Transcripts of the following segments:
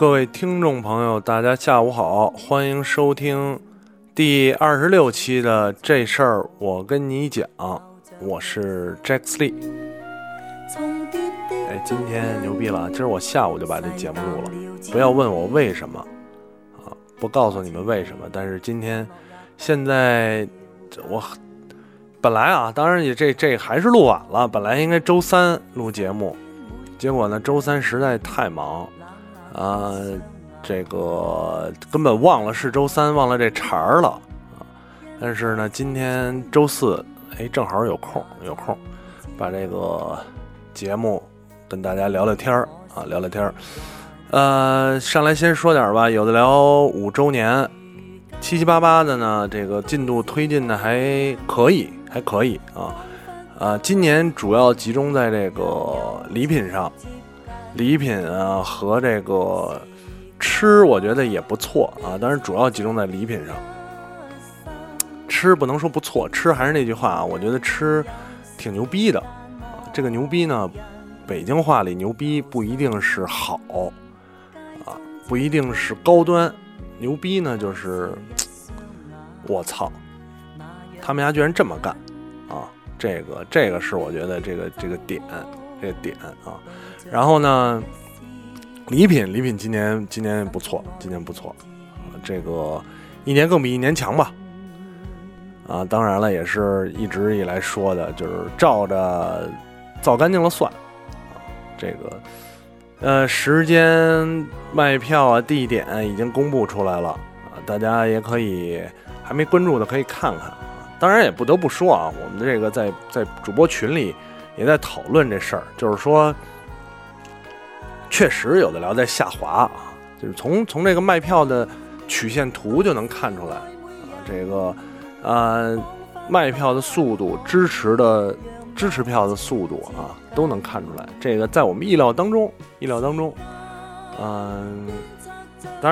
各位听众朋友，大家下午好，欢迎收听第26期的这事儿我跟你讲，我是 Jack Lee。 今天牛逼了，今儿我下午就把这节目录了，不要问我为什么啊，不告诉你们为什么，但是今天现在我本来啊，当然也这还是录晚了，本来应该周三录节目，结果呢周三实在太忙啊，这个根本忘了是周三，忘了这茬儿了啊。但是呢今天周四，正好有空把这个节目跟大家聊聊天啊，聊聊天。上来先说点吧，有的聊5周年，七七八八的呢，这个进度推进的还可以啊。今年主要集中在这个礼品上，礼品啊和这个吃，我觉得也不错啊，但是主要集中在礼品上。吃不能说不错，吃还是那句话啊，我觉得吃挺牛逼的啊。这个牛逼呢，北京话里牛逼不一定是好啊，不一定是高端，牛逼呢就是我操，他们家居然这么干啊！这个是我觉得这个点啊，然后呢，礼品今年不错，啊，这个一年更比一年强吧，啊，当然了，也是一直以来说的，就是照着造干净了算，啊，这个时间、卖票啊、地点已经公布出来了啊，大家也可以还没关注的可以看看。当然也不得不说啊，我们这个在主播群里也在讨论这事儿，就是说，确实有的聊在下滑啊，就是从这个卖票的曲线图就能看出来啊，这个卖票的速度、支持票的速度啊，都能看出来，这个在我们意料当中，当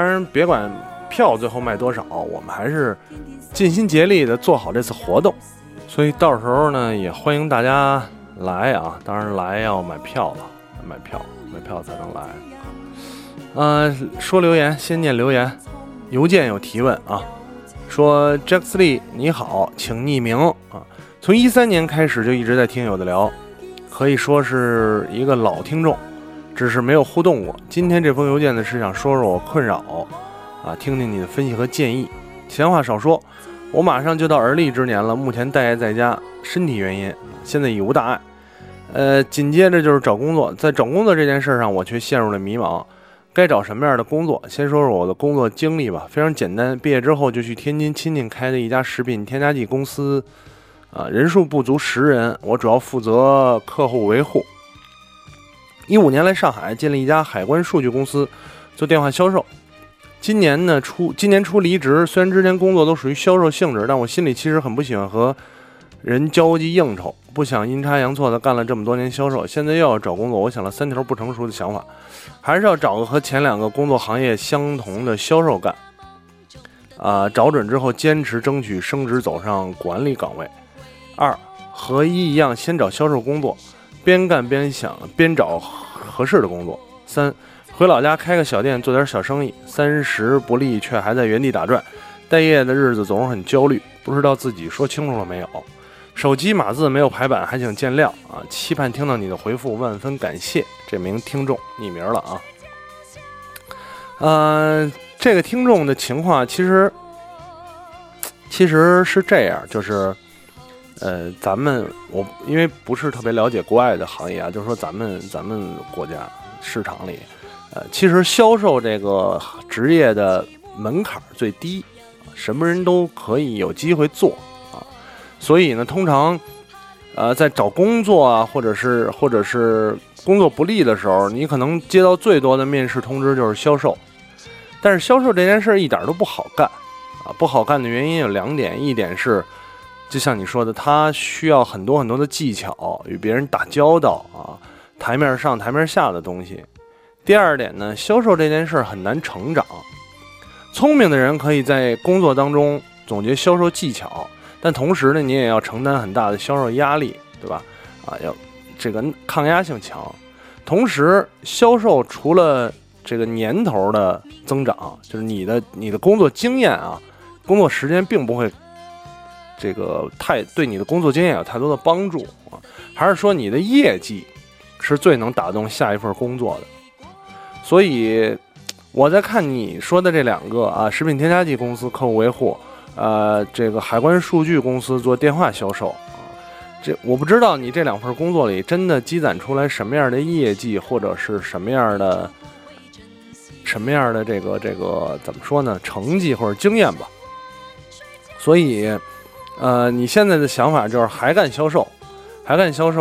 然别管票最后卖多少，我们还是尽心竭力的做好这次活动，所以到时候呢也欢迎大家来啊，当然来要买票了，买票才能来。说留言，先念留言，邮件有提问啊，说 Jack Lee 你好，请匿名啊，从2013年开始就一直在听有的聊，可以说是一个老听众，只是没有互动过，今天这封邮件呢是想说说我困扰啊，听听你的分析和建议。闲话少说，我马上就到而立之年了，目前待业在家，身体原因，现在已无大碍。紧接着就是找工作，在找工作这件事上，我却陷入了迷茫，该找什么样的工作？先说说我的工作经历吧，非常简单，毕业之后就去天津亲戚开的一家食品添加剂公司，人数不足10人，我主要负责客户维护。2015年来上海，进了一家海关数据公司，做电话销售。今年初离职，虽然之前工作都属于销售性质，但我心里其实很不喜欢和人交际应酬，不想阴差阳错的干了这么多年销售，现在又要找工作，我想了3条不成熟的想法，还是要找个和前2个工作行业相同的销售干，找准之后坚持争取升职走上管理岗位。和一样，先找销售工作，边干边想边找合适的工作。3，回老家开个小店做点小生意，30不立却还在原地打转，待业的日子总是很焦虑，不知道自己说清楚了没有。手机码字没有排版，还请见谅啊！期盼听到你的回复，万分感谢。这名听众匿名了啊。这个听众的情况其实是这样，就是我因为不是特别了解国外的行业啊，就是说咱们国家市场里。其实销售这个职业的门槛最低，什么人都可以有机会做啊。所以呢，通常，在找工作啊，或者是工作不利的时候，你可能接到最多的面试通知就是销售。但是销售这件事一点都不好干啊，不好干的原因有2点，一点是，就像你说的，它需要很多很多的技巧，与别人打交道啊，台面上台面下的东西。第2点呢，销售这件事很难成长。聪明的人可以在工作当中总结销售技巧，但同时呢，你也要承担很大的销售压力，对吧？要这个抗压性强。同时，销售除了这个年头的增长，就是你的工作经验啊，工作时间并不会这个太对你的工作经验有太多的帮助啊，还是说你的业绩是最能打动下一份工作的。所以我在看你说的这两个啊，食品添加剂公司客户维护，这个海关数据公司做电话销售。这我不知道你这两份工作里真的积攒出来什么样的业绩，或者是什么样的这个怎么说呢，成绩或者经验吧。所以你现在的想法就是还干销售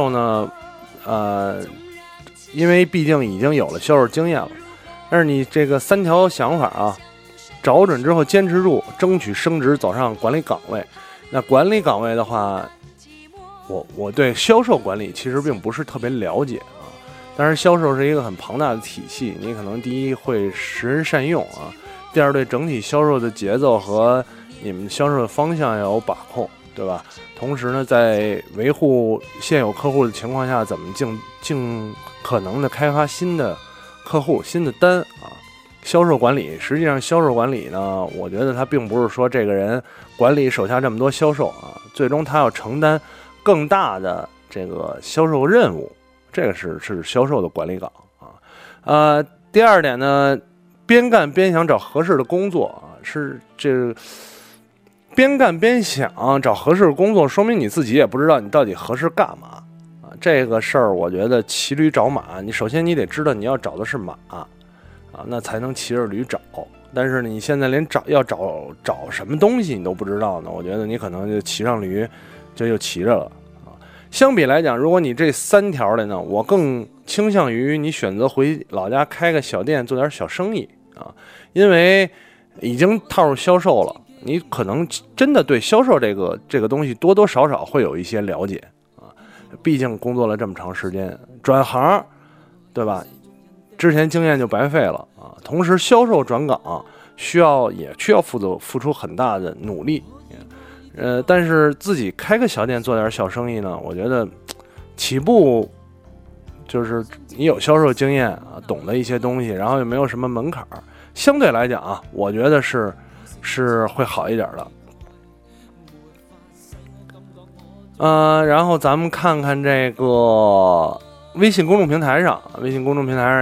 呢，因为毕竟已经有了销售经验了。但是你这个三条想法啊，找准之后坚持住，争取升职走上管理岗位。那管理岗位的话，我对销售管理其实并不是特别了解啊，但是销售是一个很庞大的体系，你可能第一会识人善用啊，第二对整体销售的节奏和你们销售的方向要有把控，对吧？同时呢，在维护现有客户的情况下，怎么尽可能的开发新的客户、新的单啊？销售管理，实际上销售管理呢，我觉得他并不是说这个人管理手下这么多销售啊，最终他要承担更大的这个销售任务，这个是销售的管理岗啊。第二点呢，边干边想找合适的工作啊，是这边干边想找合适的工作，说明你自己也不知道你到底合适干嘛啊。这个事儿我觉得骑驴找马，你首先你得知道你要找的是马啊，那才能骑着驴找。但是你现在连要找什么东西你都不知道呢，我觉得你可能就骑上驴就又骑着了。相比来讲，如果你这三条的呢，我更倾向于你选择回老家开个小店，做点小生意啊，因为已经踏入销售了，你可能真的对销售这个东西多多少少会有一些了解啊，毕竟工作了这么长时间，转行，对吧？之前经验就白费了啊。同时，销售转岗也需要付出很大的努力。但是自己开个小店做点小生意呢，我觉得起步就是你有销售经验啊，懂得一些东西，然后又没有什么门槛，相对来讲啊，我觉得是会好一点的。然后咱们看看这个微信公众平台上，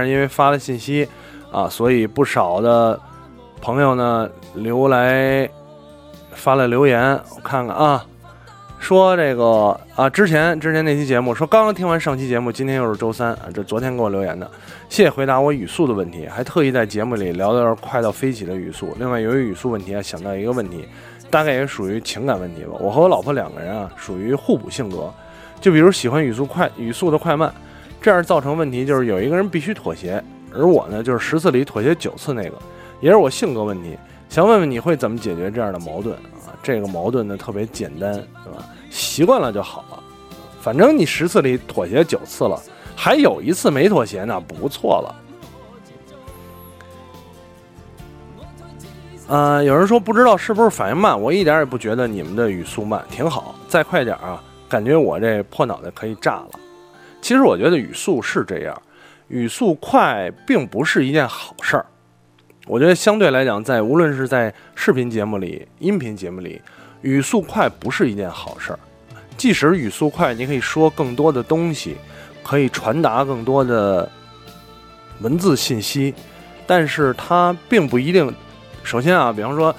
因为发了信息啊，所以不少的朋友呢发了留言，我看看啊，说这个啊，之前那期节目说刚刚听完上期节目，今天又是周三啊，这昨天给我留言的，谢谢回答我语速的问题，还特意在节目里聊到快到飞起的语速。另外由于语速问题啊，想到一个问题，大概也属于情感问题吧。我和我老婆两个人啊，属于互补性格，就比如喜欢语速的快慢，这样造成问题就是有一个人必须妥协，而我呢就是10次里妥协9次那个，也是我性格问题。想问问你会怎么解决这样的矛盾啊？这个矛盾呢特别简单，对吧？习惯了就好了。反正你10次里妥协9次了，还有1次没妥协呢，不错了。有人说不知道是不是反应慢，我一点也不觉得你们的语速慢，挺好。再快点啊，感觉我这破脑袋可以炸了。其实我觉得语速是这样，语速快并不是一件好事儿。我觉得相对来讲，无论是在视频节目里、音频节目里，语速快不是一件好事儿。即使语速快，你可以说更多的东西，可以传达更多的文字信息，但是它并不一定。首先啊，比方说，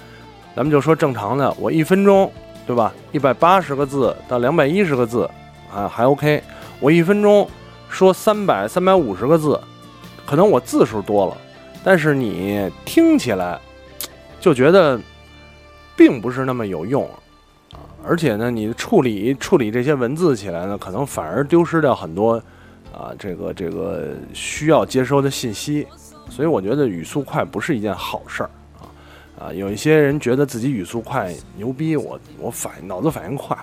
咱们就说正常的，我1分钟，对吧？180个字到210个字啊，还 OK。我1分钟说350个字，可能我字数多了。但是你听起来就觉得并不是那么有用啊，而且呢，你处理这些文字起来呢，可能反而丢失掉很多啊，这个需要接收的信息。所以我觉得语速快不是一件好事儿啊。有一些人觉得自己语速快牛逼，我脑子反应快，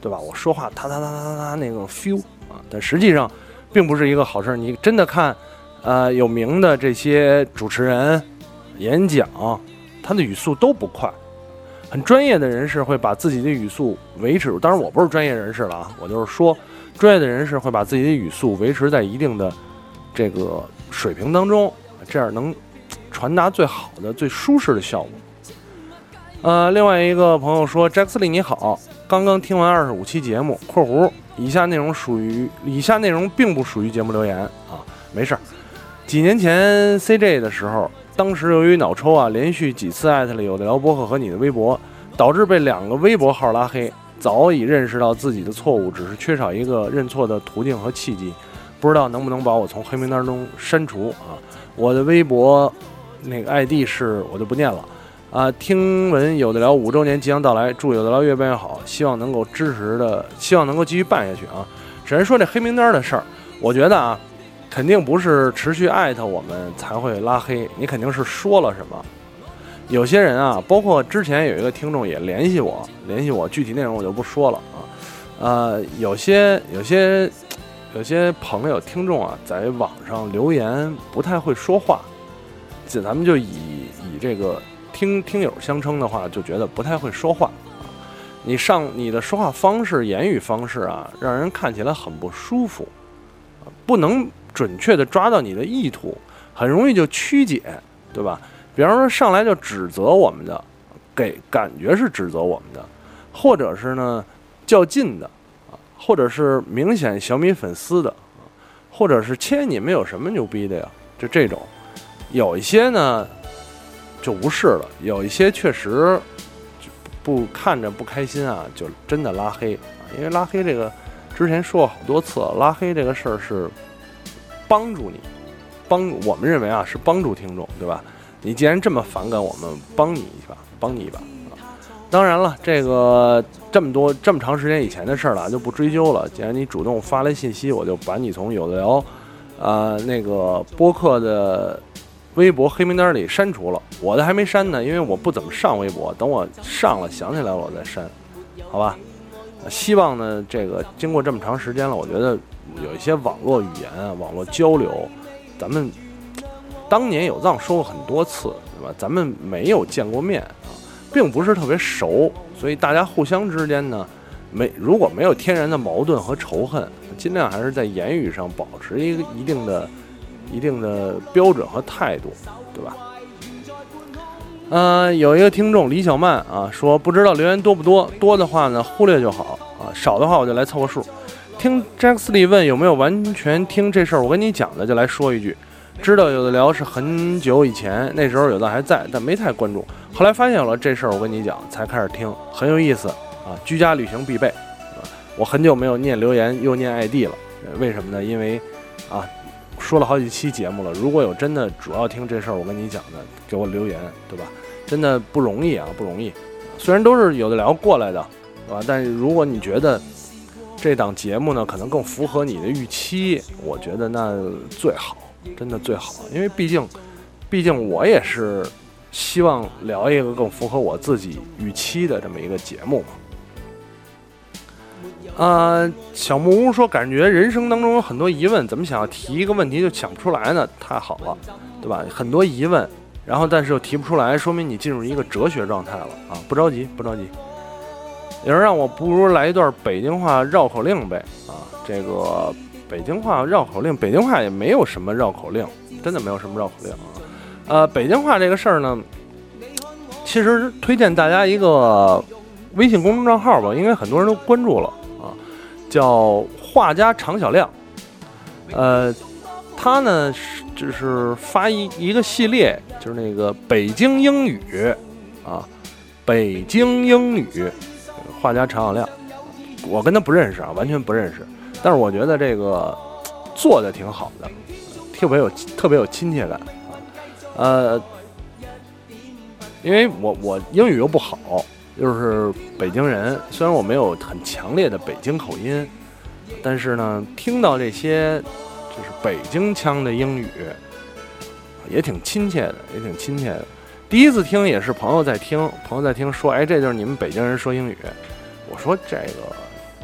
对吧？我说话哒哒那种 feel 啊，但实际上并不是一个好事儿。你真的看。有名的这些主持人演讲，他的语速都不快。很专业的人士会把自己的语速维持，当然我不是专业人士了啊，我就是说专业的人士会把自己的语速维持在一定的这个水平当中，这样能传达最好的、最舒适的效果。另外一个朋友说 Jaxley 你好，刚刚听完25期节目（括弧以下内容并不属于节目留言啊，没事儿）。几年前 CJ 的时候，当时由于脑抽啊，连续几次艾特了有的聊播客和你的微博，导致被两个微博号拉黑。早已认识到自己的错误，只是缺少一个认错的途径和契机，不知道能不能把我从黑名单中删除啊。我的微博那个 ID 是我就不念了啊。听闻有的聊5周年即将到来，祝有的聊越办越好，希望能够继续办下去啊。只能说这黑名单的事儿，我觉得啊，肯定不是持续艾特我们才会拉黑，你肯定是说了什么。有些人啊，包括之前有一个听众也联系我，具体内容我就不说了啊。有些朋友听众啊，在网上留言不太会说话，咱们就以这个听友相称的话，就觉得不太会说话啊。你的说话方式、言语方式啊，让人看起来很不舒服，不能准确的抓到你的意图，很容易就曲解，对吧？比方说上来就指责我们的，感觉是指责我们的，或者是呢较劲的，或者是明显小米粉丝的，或者是切你们有什么牛逼的呀，就这种。有一些呢就无视了，有一些确实不看着不开心啊，就真的拉黑。因为拉黑这个之前说过好多次，拉黑这个事儿是帮助你，我们认为啊是帮助听众，对吧？你既然这么反感我们，帮你一把啊。当然了，这个这么长时间以前的事了，就不追究了。既然你主动发来信息，我就把你从有的聊那个播客的微博黑名单里删除了。我的还没删呢，因为我不怎么上微博，等我上了想起来我再删，好吧？希望呢，这个经过这么长时间了，我觉得有一些网络语言啊，网络交流，咱们当年有藏说过很多次，对吧？咱们没有见过面啊，并不是特别熟，所以大家互相之间呢，如果没有天然的矛盾和仇恨，尽量还是在言语上保持一定的标准和态度，对吧？有一个听众李小曼啊说，不知道留言多不多，多的话呢忽略就好啊，少的话我就来凑个数。听 Jack Lee 问有没有完全听这事儿，我跟你讲的就来说一句。知道有的聊是很久以前，那时候有的还在，但没太关注。后来发现有了这事儿，我跟你讲，才开始听，很有意思啊！居家旅行必备。我很久没有念留言又念 ID 了，为什么呢？因为啊，说了好几期节目了。如果有真的主要听这事儿，我跟你讲的，给我留言，对吧？真的不容易啊，不容易。虽然都是有的聊过来的，对吧？但如果你觉得这档节目呢，可能更符合你的预期，我觉得那最好。真的最好，因为毕竟我也是希望聊一个更符合我自己预期的这么一个节目嘛。小木屋说，感觉人生当中有很多疑问，怎么想要提一个问题就想不出来呢？太好了，对吧？很多疑问，然后但是又提不出来，说明你进入一个哲学状态了啊！不着急，不着急。有人让我不如来一段北京话绕口令呗啊，这个。北京话绕口令，北京话也没有什么绕口令，真的没有什么绕口令啊。北京话这个事儿呢，其实推荐大家一个微信公众账号吧，应该很多人都关注了啊，叫画家常小亮。他呢就是发一个系列，就是那个北京英语啊，北京英语，画家常小亮。我跟他不认识啊，完全不认识。但是我觉得这个做的挺好的，特别有亲切感啊。因为我英语又不好，又是北京人，虽然我没有很强烈的北京口音，但是呢，听到这些就是北京腔的英语，也挺亲切的。第一次听也是朋友在听说，哎，这就是你们北京人说英语。我说这个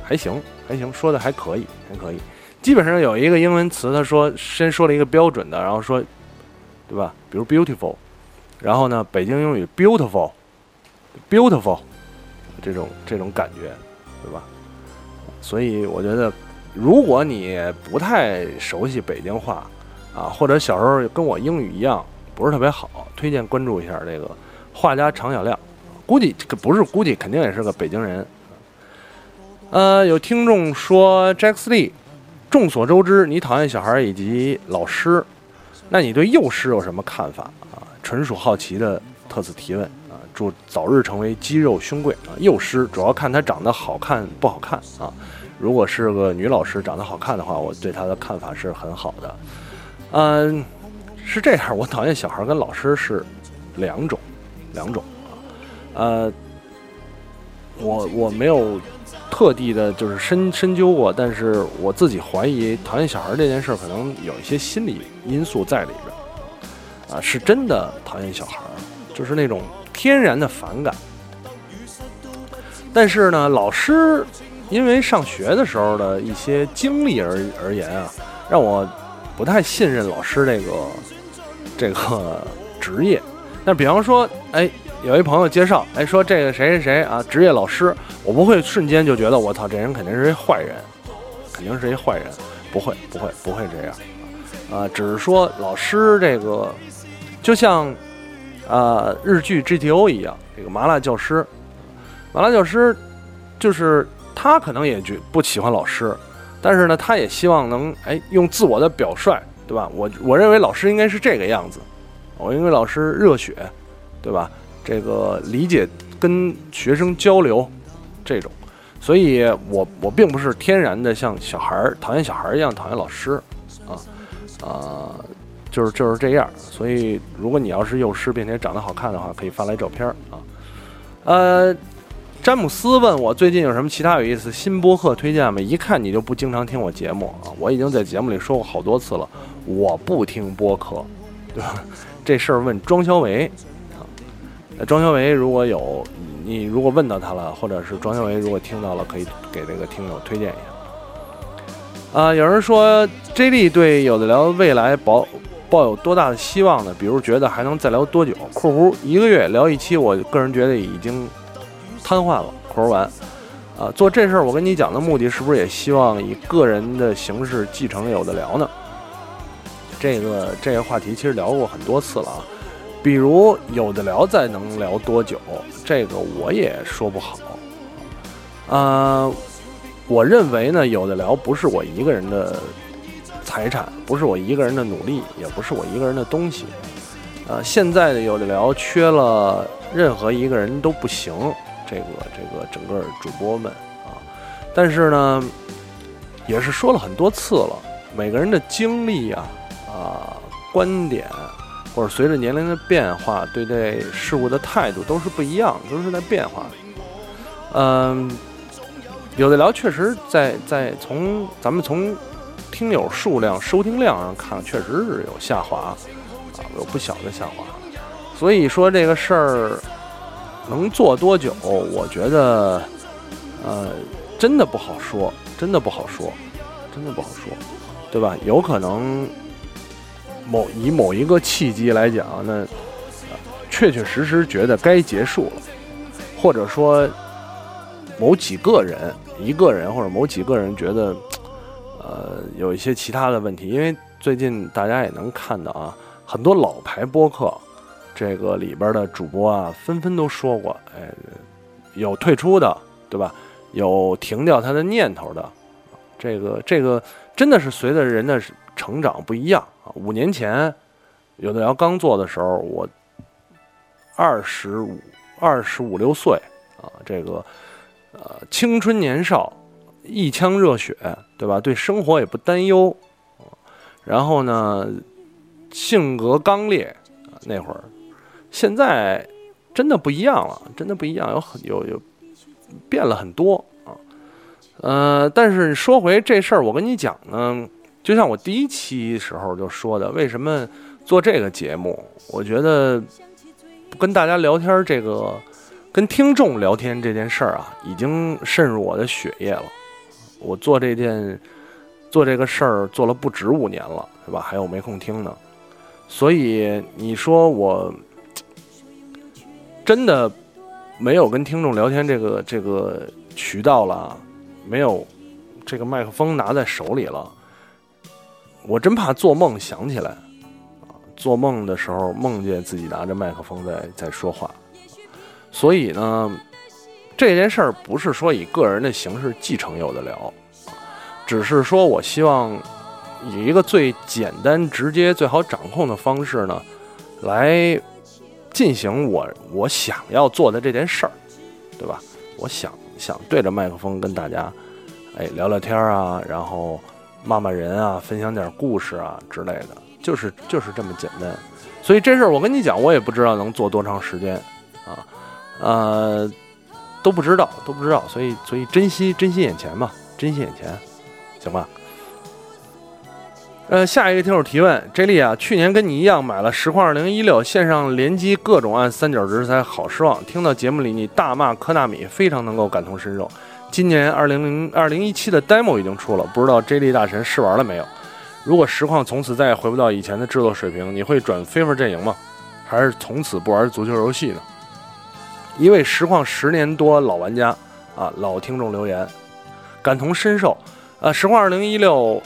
还行，说的还可以。基本上有一个英文词，他说先说了一个标准的，然后说，对吧？比如 beautiful， 然后呢，北京英语 beautiful， 这种感觉，对吧？所以我觉得，如果你不太熟悉北京话啊，或者小时候跟我英语一样不是特别好，推荐关注一下这个画家常小亮，估计不是估计，肯定也是个北京人。有听众说 Jack Lee， 众所周知你讨厌小孩以及老师，那你对幼师有什么看法啊？纯属好奇的特此提问啊！祝早日成为肌肉兄贵啊！幼师主要看他长得好看不好看啊，如果是个女老师长得好看的话，我对她的看法是很好的。嗯，是这样，我讨厌小孩跟老师是两种啊。我没有特地的就是深究过，但是我自己怀疑讨厌小孩这件事可能有一些心理因素在里边啊，是真的讨厌小孩，就是那种天然的反感。但是呢，老师因为上学的时候的一些经历而言啊，让我不太信任老师这个职业。那比方说，哎，有一朋友介绍，哎，说这个谁谁谁啊，职业老师，我不会瞬间就觉得我操，这人肯定是一坏人，肯定是一坏人，不会这样啊，只是说老师这个就像日剧 GTO 一样，这个麻辣教师就是他可能也不喜欢老师。但是呢，他也希望能用自我的表率，对吧？我认为老师应该是这个样子，我认为老师热血，对吧？这个理解跟学生交流这种，所以我并不是天然的像小孩讨厌小孩一样讨厌老师啊，就是这样。所以如果你要是幼师并且长得好看的话，可以发来照片啊。詹姆斯问我最近有什么其他有意思新播客推荐吗？一看你就不经常听我节目啊！我已经在节目里说过好多次了，我不听播客，对吧？这事儿问庄小维啊，庄小维如果有你如果问到他了，或者是庄小维如果听到了，可以给这个听友推荐一下啊。有人说 J.D. 对有的聊未来抱有多大的希望呢？比如觉得还能再聊多久？（括弧一个月聊一期），我个人觉得已经瘫痪了，口完啊！做这事儿，我跟你讲的目的是不是也希望以个人的形式继承有的聊呢？这个话题其实聊过很多次了啊，比如有的聊再能聊多久，这个我也说不好。我认为呢，有的聊不是我一个人的财产，不是我一个人的努力，也不是我一个人的东西。现在的有的聊缺了任何一个人都不行。这个整个主播们啊，但是呢，也是说了很多次了，每个人的经历啊、观点，或者随着年龄的变化，对待事物的态度都是不一样，都是在变化。有的聊确实在咱们从听友数量、收听量上看，确实是有下滑啊，有不小的下滑。所以说这个事儿。能做多久？我觉得，真的不好说，对吧？有可能以某一个契机来讲，那确实觉得该结束了，或者说某几个人，一个人或者某几个人觉得，有一些其他的问题。因为最近大家也能看到啊，很多老牌播客。这个里边的主播啊，纷纷都说过，哎，有退出的，对吧？有停掉他的念头的，这个真的是随着人的成长不一样啊。5年前，有的聊刚做的时候，我25、26岁啊，这个青春年少，一腔热血，对吧？对生活也不担忧，然后呢，性格刚烈。那会儿，现在真的不一样了，真的不一样，有变了很多啊。但是说回这事儿，我跟你讲呢，就像我第一期时候就说的，为什么做这个节目？我觉得跟大家聊天，这个跟听众聊天这件事儿啊，已经渗入我的血液了。我做这个事儿做了不止5年了，是吧？还有没空听呢。所以你说我真的没有跟听众聊天这个渠道了，没有这个麦克风拿在手里了，我真怕做梦想起来，做梦的时候梦见自己拿着麦克风在说话。所以呢，这件事儿不是说以个人的形式继承有的了，只是说我希望以一个最简单直接最好掌控的方式呢，来进行我想要做的这件事儿，对吧？我想对着麦克风跟大家聊聊天啊，然后骂骂人啊，分享点故事啊之类的，就是这么简单。所以这事儿我跟你讲，我也不知道能做多长时间啊，都不知道，所以珍惜眼前嘛，珍惜眼前，行吧？下一个听友提问 ，J 莉啊，去年跟你一样买了10块2016线上联机，各种按3.9直塞，好失望。听到节目里你大骂科纳米，非常能够感同身受。今年2017的 demo 已经出了，不知道 J 莉大神试玩了没有？如果实况从此再也回不到以前的制作水平，你会转 FIFA 阵营吗？还是从此不玩足球游戏呢？一位实况10年多老玩家啊，老听众留言，感同身受。实况2016。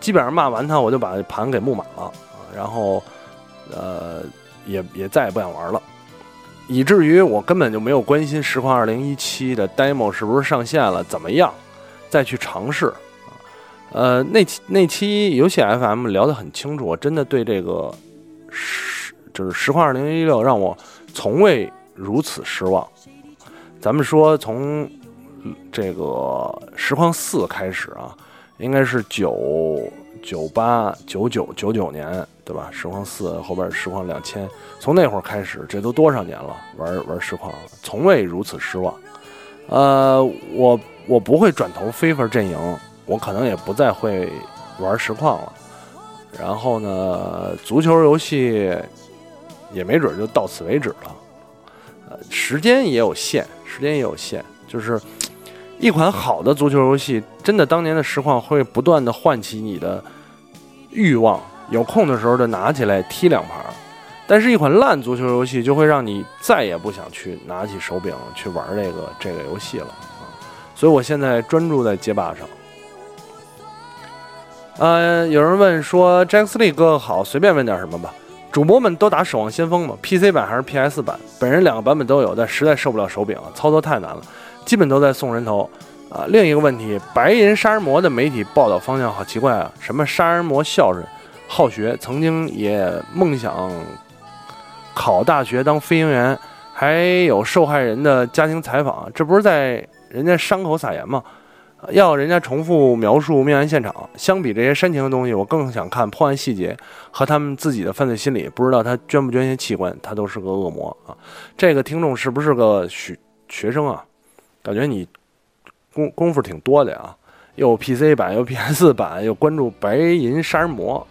基本上骂完他，我就把盘给木满了，然后，也再也不想玩了，以至于我根本就没有关心实况2017的 demo 是不是上线了，怎么样，再去尝试。那期游戏 FM 聊得很清楚，我真的对这个就是实况2016让我从未如此失望。咱们说从这个实况4开始啊。应该是98、99、99年，对吧？实况4后边实况2000，从那会儿开始，这都多少年了？玩实况了，从未如此失望。我不会转投FIFA阵营，我可能也不再会玩实况了。然后呢，足球游戏也没准就到此为止了。时间也有限，就是。一款好的足球游戏，真的当年的实况会不断的唤起你的欲望，有空的时候就拿起来踢两盘。但是，一款烂足球游戏就会让你再也不想去拿起手柄去玩这个游戏了啊！所以我现在专注在街霸上。有人问说 ，Jack Lee 哥好，随便问点什么吧。主播们都打《守望先锋》吗 ？PC 版还是 PS 版？本人两个版本都有，但实在受不了手柄，操作太难了。基本都在送人头啊！另一个问题，白银杀人魔的媒体报道方向好奇怪啊！什么杀人魔孝顺、好学，曾经也梦想考大学当飞行员，还有受害人的家庭采访，这不是在人家伤口撒盐吗？要人家重复描述命案现场。相比这些煽情的东西，我更想看破案细节和他们自己的犯罪心理。不知道他捐不捐些器官，他都是个恶魔啊！这个听众是不是个学生啊？感觉你功夫挺多的啊，又 PC 版又 PS 版，又关注白银杀人魔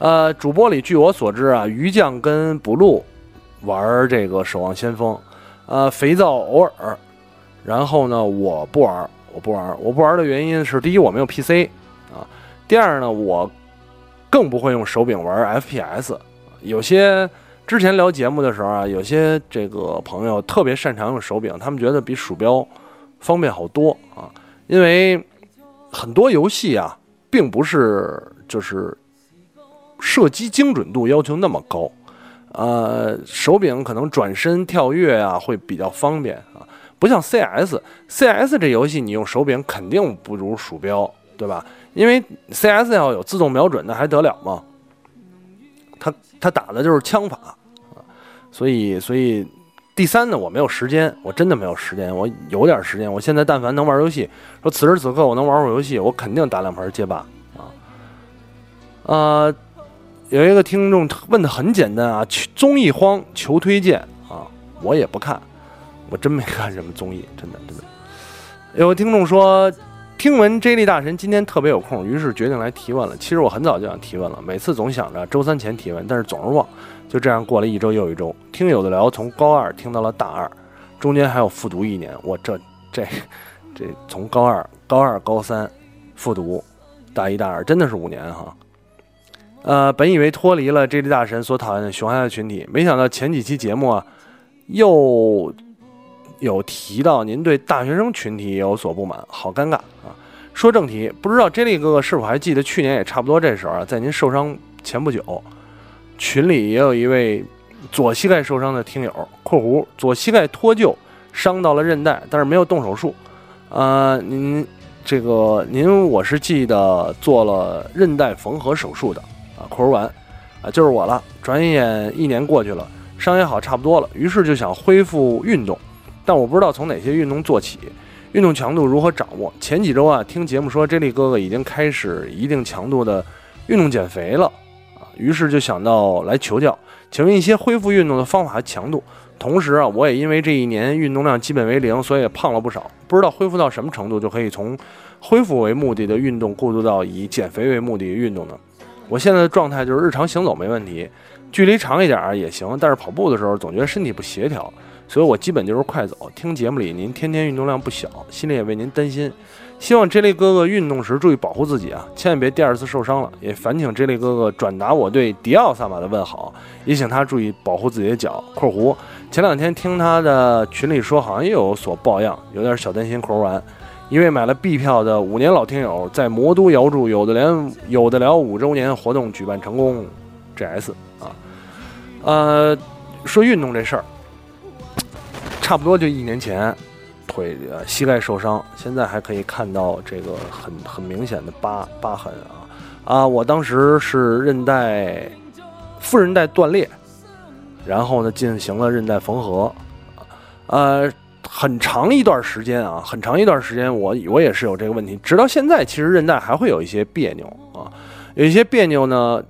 啊。主播里据我所知啊，鱼酱跟不露玩这个守望先锋，肥皂偶尔。然后呢，我不玩的原因是，第一我没有 PC 啊，第二呢我更不会用手柄玩 FPS。有些。之前聊节目的时候啊，有些这个朋友特别擅长用手柄，他们觉得比鼠标方便好多啊。因为很多游戏啊，并不是就是射击精准度要求那么高，手柄可能转身跳跃啊会比较方便啊，不像 CS 这游戏你用手柄肯定不如鼠标，对吧？因为 CS 要有自动瞄准那还得了吗？他打的就是枪法啊，所以第三呢，我没有时间，我真的没有时间。我有点时间，我现在但凡能玩游戏，说此时此刻我能玩会游戏，我肯定打两盘街霸啊。有一个听众问的很简单啊，综艺荒求推荐啊，我也不看，我真没看什么综艺，真的。有个听众说。听闻 J 莉大神今天特别有空，于是决定来提问了。其实我很早就想提问了，每次总想着周三前提问，但是总是忘。就这样过了一周又一周，听有的聊从高2听到了大2，中间还有复读1年。我这从高2、高3复读，大1、大2真的是5年哈。本以为脱离了 J 莉大神所讨厌的熊孩子群体，没想到前几期节目啊又。有提到您对大学生群体也有所不满，好尴尬啊！说正题，不知道 Jelly 哥哥是否还记得去年也差不多这时候啊，在您受伤前不久，群里也有一位左膝盖受伤的听友（括弧左膝盖脱臼伤到了韧带，但是没有动手术）。您这个您我是记得做了韧带缝合手术的啊，括弧完啊，就是我了。转眼1年过去了，伤也好差不多了，于是就想恢复运动，但我不知道从哪些运动做起。运动强度如何掌握？前几周啊，听节目说Jelly哥哥已经开始一定强度的运动减肥了啊，于是就想到来求教，请问一些恢复运动的方法和强度。同时啊，我也因为这1年运动量基本为0，所以也胖了不少，不知道恢复到什么程度就可以从恢复为目的的运动过渡到以减肥为目的的运动呢？我现在的状态就是日常行走没问题，距离长一点也行，但是跑步的时候总觉得身体不协调，所以我基本就是快走。听节目里您天天运动量不小，心里也为您担心，希望这类哥哥运动时注意保护自己啊，千万别第二次受伤了。也烦请这类哥哥转达我对迪奥萨马的问好，也请他注意保护自己的脚。括弧前2天听他的群里说好像也有所抱恙，有点小担心。括弧完，一位买了 B 票的5年老听友在魔都遥祝有的聊5周年活动举办成功 JS 啊，说运动这事儿差不多就1年前膝盖受伤，现在还可以看到这个很明显的疤痕啊！我当时是副韧带断裂，然后呢进行了韧带缝合，很长一段时间我也是有这个问题，直到现在其实韧带还会有一些别扭啊，有一些别扭呢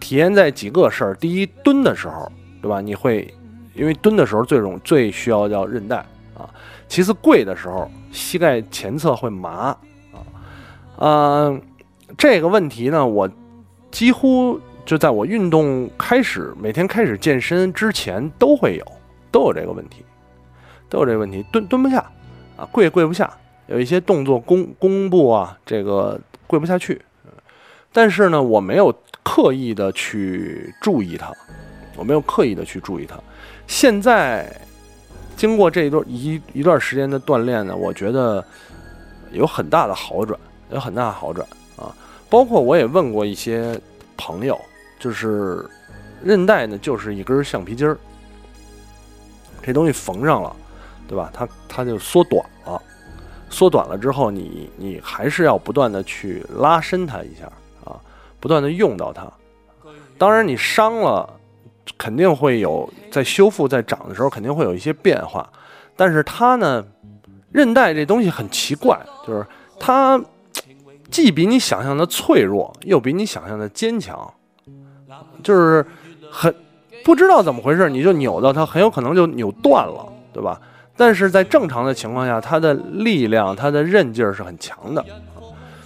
体现在几个事儿。第一，蹲的时候，对吧？你会因为蹲的时候最需要叫韧带啊。其次，跪的时候膝盖前侧会麻啊。这个问题呢，我几乎就在我运动开始每天开始健身之前都有这个问题。蹲不下啊，跪不下，有一些动作弓步啊，这个跪不下去。但是呢，我没有刻意的去注意它，现在经过这一段时间的锻炼呢，我觉得有很大的好转啊。包括我也问过一些朋友，就是韧带呢就是一根橡皮筋儿，这东西缝上了，对吧？它就缩短了之后，你还是要不断的去拉伸它一下啊，不断的用到它。当然，你伤了肯定会有在修复、在长的时候肯定会有一些变化，但是它呢，韧带这东西很奇怪，就是它既比你想象的脆弱，又比你想象的坚强，就是很不知道怎么回事，你就扭到它，很有可能就扭断了，对吧？但是在正常的情况下，它的力量、它的韧劲是很强的，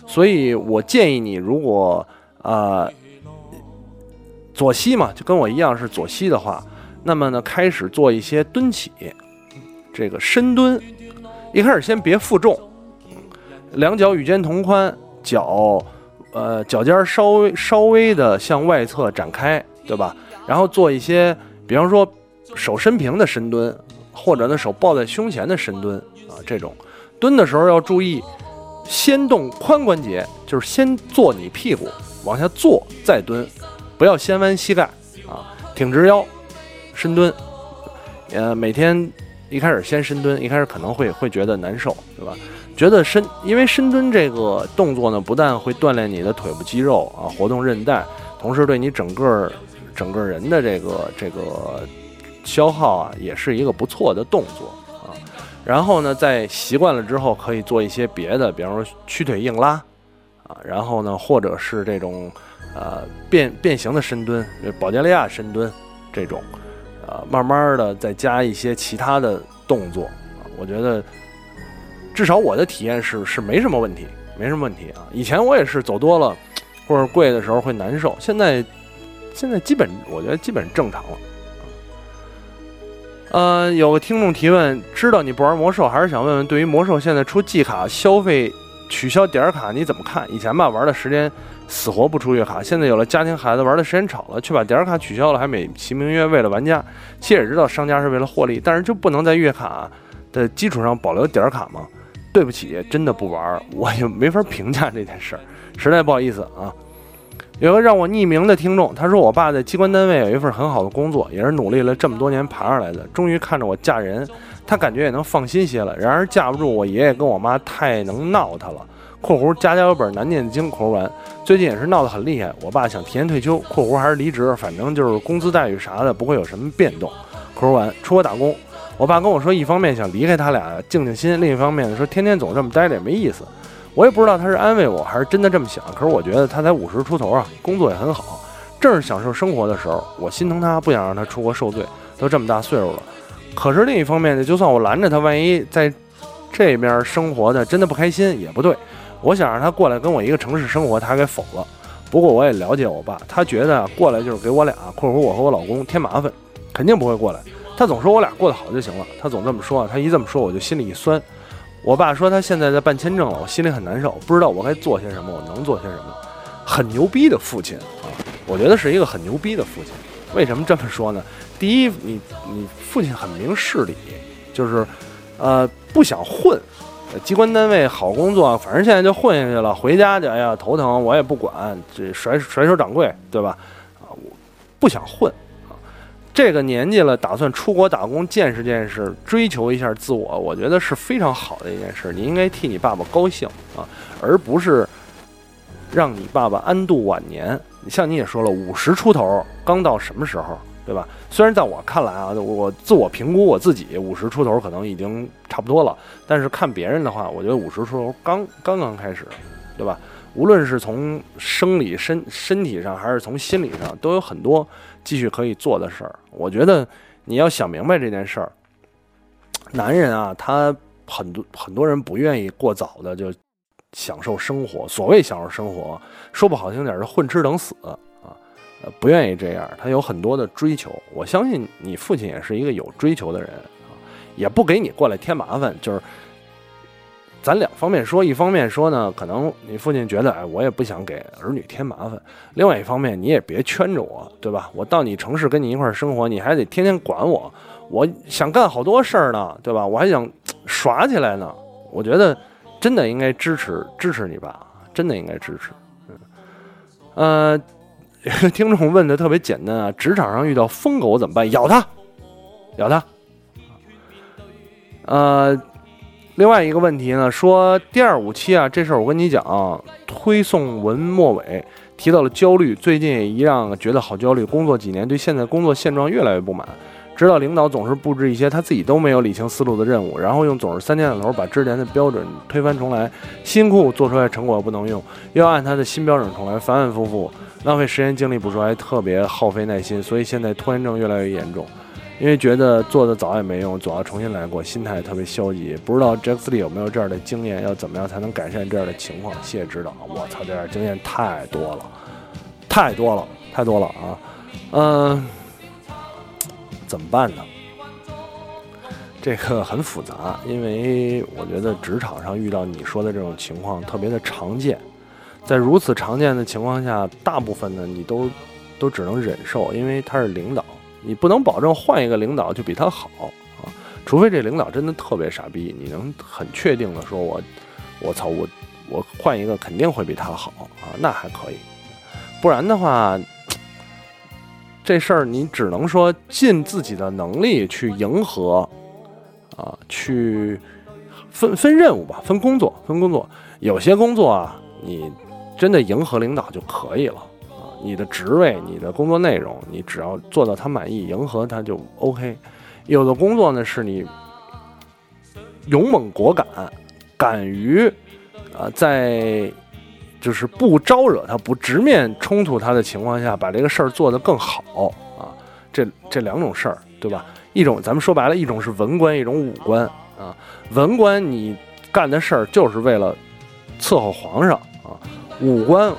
所以我建议你，如果左膝嘛，就跟我一样是左膝的话，那么呢，开始做一些蹲起，这个深蹲。一开始先别负重，两脚与肩同宽，脚尖稍微的向外侧展开，对吧？然后做一些，比方说手伸平的深蹲，或者呢手抱在胸前的深蹲啊，这种蹲的时候要注意，先动髋关节，就是先坐你屁股往下坐再蹲，不要先弯膝盖啊，挺直腰，深蹲。每天一开始先深蹲，一开始可能会觉得难受，对吧？觉得因为深蹲这个动作呢，不但会锻炼你的腿部肌肉啊，活动韧带，同时对你整个人的这个消耗啊，也是一个不错的动作啊。然后呢，在习惯了之后，可以做一些别的，比方说屈腿硬拉啊，然后呢，或者是这种。变形的深蹲，保加利亚深蹲这种，慢慢的再加一些其他的动作，我觉得至少我的体验是没什么问题啊。以前我也是走多了或者跪的时候会难受，现在我觉得基本正常了。有个听众提问，知道你不玩魔兽，还是想问问对于魔兽现在出季卡消费取消点卡你怎么看？以前吧玩的时间。死活不出月卡，现在有了家庭孩子玩的时间少了，却把点卡取消了，还美其名曰为了玩家。其实也知道商家是为了获利，但是就不能在月卡的基础上保留点卡吗？对不起，真的不玩，我也没法评价这件事儿，实在不好意思啊。有个让我匿名的听众，他说我爸在机关单位有一份很好的工作，也是努力了这么多年爬上来的，终于看着我嫁人，他感觉也能放心些了。然而架不住我爷爷跟我妈太能闹他了。括弧家家有本难念的经，括弧完，最近也是闹得很厉害。我爸想提前退休，括弧还是离职，反正就是工资待遇啥的不会有什么变动，括弧完，出国打工。我爸跟我说，一方面想离开他俩静静心，另一方面说天天总这么待着也没意思。我也不知道他是安慰我还是真的这么想，可是我觉得他才50出头啊，工作也很好，正是享受生活的时候，我心疼他，不想让他出国受罪，都这么大岁数了。可是另一方面呢，就算我拦着他，万一在这边生活的真的不开心也不对。我想让他过来跟我一个城市生活，他给否了。不过我也了解我爸，他觉得过来就是给我俩括弧我和我老公添麻烦，肯定不会过来。他总说我俩过得好就行了，他总这么说，他一这么说我就心里一酸。我爸说他现在在办签证了，我心里很难受，不知道我该做些什么，我能做些什么。很牛逼的父亲啊，我觉得是一个很牛逼的父亲。为什么这么说呢？第一，你父亲很明事理，就是不想混，机关单位好工作，反正现在就混下去了，回家去哎呀头疼，我也不管，这甩手掌柜，对吧？啊，我不想混啊，这个年纪了，打算出国打工，见识见识，追求一下自我，我觉得是非常好的一件事。你应该替你爸爸高兴啊，而不是让你爸爸安度晚年。像你也说了，50出头刚到什么时候，对吧？虽然在我看来啊，我自我评估我自己50出头可能已经差不多了，但是看别人的话，我觉得50出头刚刚开始，对吧？无论是从生理身体上，还是从心理上，都有很多继续可以做的事儿。我觉得你要想明白这件事儿，男人啊，他很多人不愿意过早的就享受生活，所谓享受生活，说不好听点是混吃等死。不愿意这样，他有很多的追求。我相信你父亲也是一个有追求的人啊，也不给你过来添麻烦。就是咱两方面说，一方面说呢，可能你父亲觉得，哎，我也不想给儿女添麻烦；另外一方面，你也别圈着我，对吧？我到你城市跟你一块生活，你还得天天管我，我想干好多事儿呢，对吧？我还想耍起来呢。我觉得真的应该支持你爸，真的应该支持。有个听众问的特别简单啊，职场上遇到疯狗怎么办？咬它。另外一个问题呢，说第25期啊，这事儿我跟你讲啊，推送文末尾提到了焦虑，最近也一样觉得好焦虑，工作几年对现在工作现状越来越不满，直到领导总是布置一些他自己都没有理清思路的任务，然后用总是三天两头把之前的标准推翻重来，辛苦做出来的成果不能用，又要按他的新标准重来，反反复复。浪费时间精力不说，还特别耗费耐心，所以现在拖延症越来越严重，因为觉得做的早也没用，总要重新来过，心态特别消极。不知道 Jack Lee 有没有这样的经验，要怎么样才能改善这样的情况？谢谢指导。我操，这样经验太多了啊！怎么办呢？这个很复杂，因为我觉得职场上遇到你说的这种情况特别的常见。在如此常见的情况下，大部分呢你都只能忍受，因为他是领导，你不能保证换一个领导就比他好啊，除非这领导真的特别傻逼，你能很确定的说我换一个肯定会比他好啊，那还可以。不然的话，这事儿你只能说尽自己的能力去迎合啊，去分任务吧，分工作，有些工作啊，你真的迎合领导就可以了啊！你的职位、你的工作内容，你只要做到他满意，迎合他就 OK。有的工作呢是你勇猛果敢，敢于在就是不招惹他、不直面冲突他的情况下，把这个事儿做得更好啊！这两种事儿，对吧？一种咱们说白了，一种是文官，一种武官啊。文官你干的事儿就是为了伺候皇上啊，武官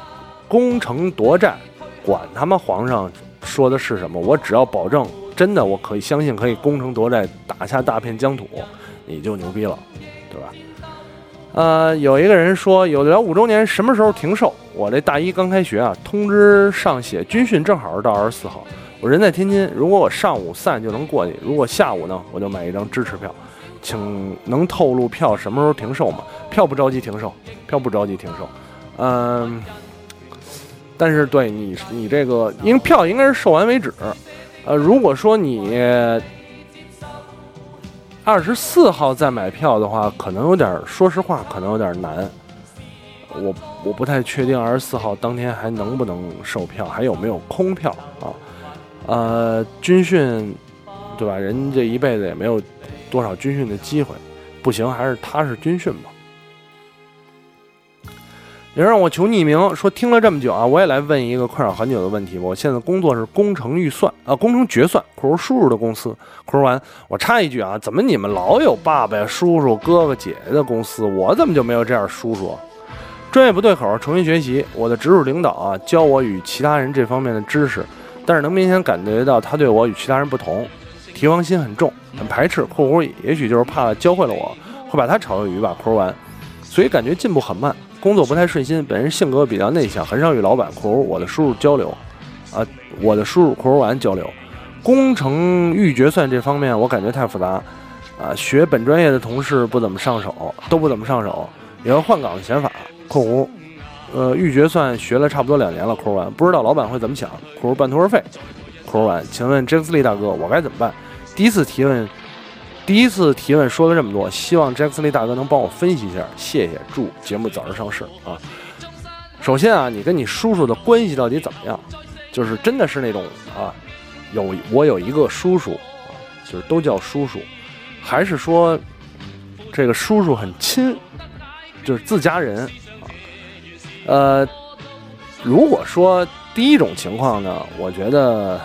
攻城夺寨，管他们皇上说的是什么，我只要保证真的我可以相信可以攻城夺寨打下大片疆土，你就牛逼了，对吧？有一个人说有聊5周年什么时候停售，我这大一刚开学啊，通知上写军训正好是到24号，我人在天津，如果我上午散就能过去，如果下午呢我就买一张支持票，请能透露票什么时候停售吗？票不着急停售，嗯，但是对你这个，因为票应该是售完为止。如果说你24号再买票的话，可能有点，说实话可能有点难。我不太确定24号当天还能不能售票，还有没有空票啊？军训对吧？人这一辈子也没有多少军训的机会，不行还是踏实军训吧。也让我求匿名说，听了这么久啊，我也来问一个困扰很久的问题吧。我现在工作是工程决算（括弧叔叔的公司）。括弧完，我插一句啊，怎么你们老有爸爸呀、叔叔、哥哥、姐姐的公司，我怎么就没有这样叔叔？专业不对口，重新学习。我的直属领导啊，教我与其他人这方面的知识，但是能明显感觉到他对我与其他人不同，提防心很重，很排斥（括弧也许就是怕教会了我会把他炒鱿鱼吧）。括弧完，所以感觉进步很慢。工作不太顺心，本人性格比较内向，很少与老板（括弧我的叔叔）交流，我的叔叔（括弧完）交流。工程决算这方面我感觉太复杂，学本专业的同事都不怎么上手，也要换岗的想法（括弧）。决算学了差不多2年了（括弧完），不知道老板会怎么想（括弧半途而废）。括弧完，请问 Jack Lee 大哥，我该怎么办？第一次提问说了这么多，希望 Jackson Lee 大哥能帮我分析一下，谢谢，祝节目早日上市啊！首先啊，你跟你叔叔的关系到底怎么样？就是真的是那种我有一个叔叔，就是都叫叔叔，还是说这个叔叔很亲，就是自家人啊？如果说第一种情况呢，我觉得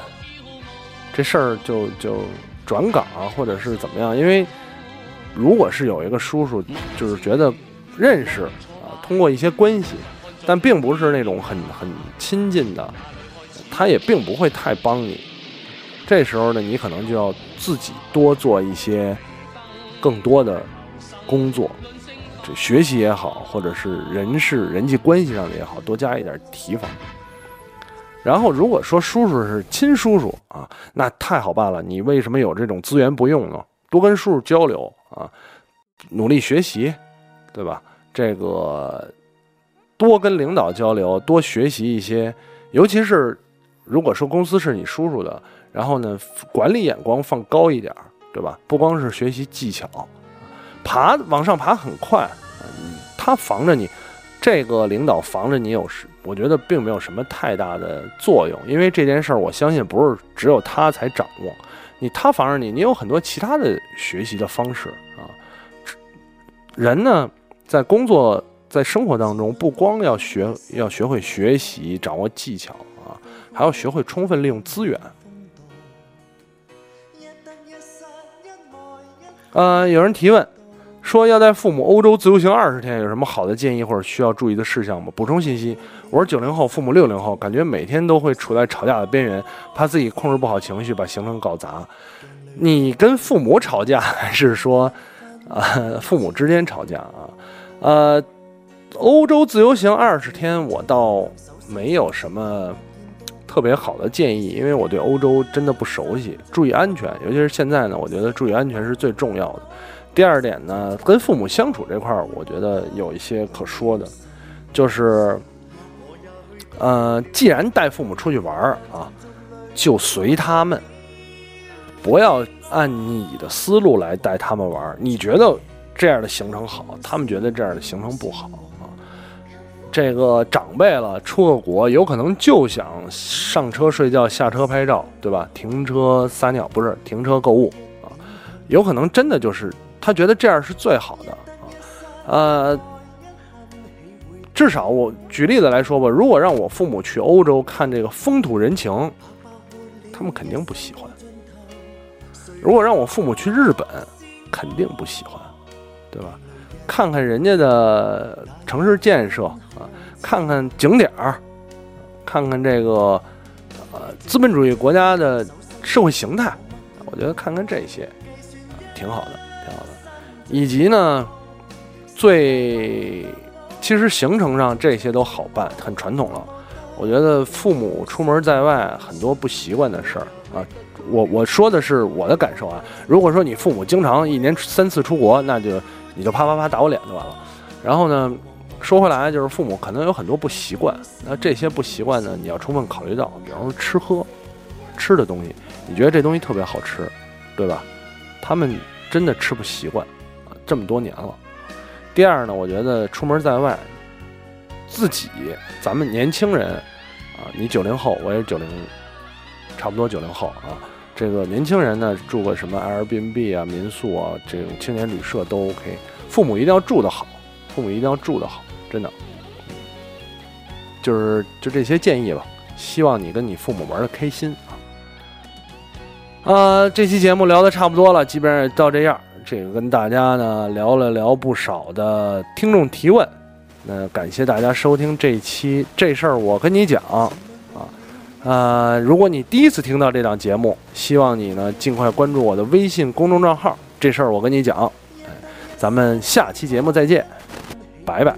这事儿就转岗啊，或者是怎么样？因为如果是有一个叔叔，就是觉得认识啊，通过一些关系，但并不是那种很亲近的，他也并不会太帮你。这时候呢，你可能就要自己多做一些更多的工作，这学习也好，或者是人际关系上的也好，多加一点提防。然后如果说叔叔是亲叔叔啊，那太好办了，你为什么有这种资源不用呢？多跟叔叔交流啊，努力学习，对吧？这个多跟领导交流，多学习一些，尤其是如果说公司是你叔叔的，然后呢，管理眼光放高一点，对吧？不光是学习技巧，往上爬很快，他防着你。这个领导防着你我觉得并没有什么太大的作用，因为这件事儿我相信不是只有他才掌握。他防着你，你有很多其他的学习的方式啊。人呢，在工作、在生活当中，不光要学会学习、掌握技巧啊，还要学会充分利用资源。有人提问说要带父母欧洲自由行20天，有什么好的建议或者需要注意的事项吗？补充信息，我是90后，父母60后，感觉每天都会处在吵架的边缘，怕自己控制不好情绪把行程搞砸。你跟父母吵架还是说父母之间吵架啊？欧洲自由行20天我倒没有什么特别好的建议，因为我对欧洲真的不熟悉。注意安全，尤其是现在呢，我觉得注意安全是最重要的。第二点呢，跟父母相处这块儿，我觉得有一些可说的，就是，既然带父母出去玩儿啊，就随他们，不要按你的思路来带他们玩儿。你觉得这样的行程好，他们觉得这样的行程不好啊。这个长辈了，出个国有可能就想上车睡觉，下车拍照，对吧？停车撒尿不是，停车购物啊，有可能真的就是。他觉得这样是最好的至少我举例子来说吧，如果让我父母去欧洲看这个风土人情，他们肯定不喜欢；如果让我父母去日本，肯定不喜欢，对吧？看看人家的城市建设啊，看看景点儿，看看这个资本主义国家的社会形态，我觉得看看这些挺好的。以及呢，其实行程上这些都好办，很传统了。我觉得父母出门在外很多不习惯的事儿啊，我说的是我的感受啊。如果说你父母经常一年3次出国，那就你就啪啪啪打我脸就完了。然后呢，说回来，就是父母可能有很多不习惯，那这些不习惯呢，你要充分考虑到，比方说吃喝，吃的东西，你觉得这东西特别好吃，对吧？他们真的吃不习惯，这么多年了。第二呢，我觉得出门在外，自己，咱们年轻人啊，你90后，我也90，差不多90后啊。这个年轻人呢，住个什么 Airbnb 啊、民宿啊，这种青年旅社都 OK。父母一定要住得好，父母一定要住得好，真的。就这些建议吧，希望你跟你父母玩得开心啊。这期节目聊得差不多了，基本上到这样。这个跟大家呢聊了聊不少的听众提问，那感谢大家收听这一期。这事儿我跟你讲啊。如果你第一次听到这档节目，希望你呢尽快关注我的微信公众账号。这事儿我跟你讲，咱们下期节目再见，拜拜。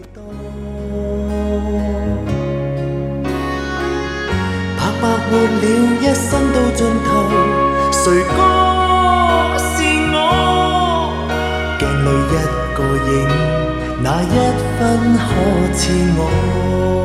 白白活了一生到盡頭，誰歌是我？鏡裏一個影，哪一分可似我？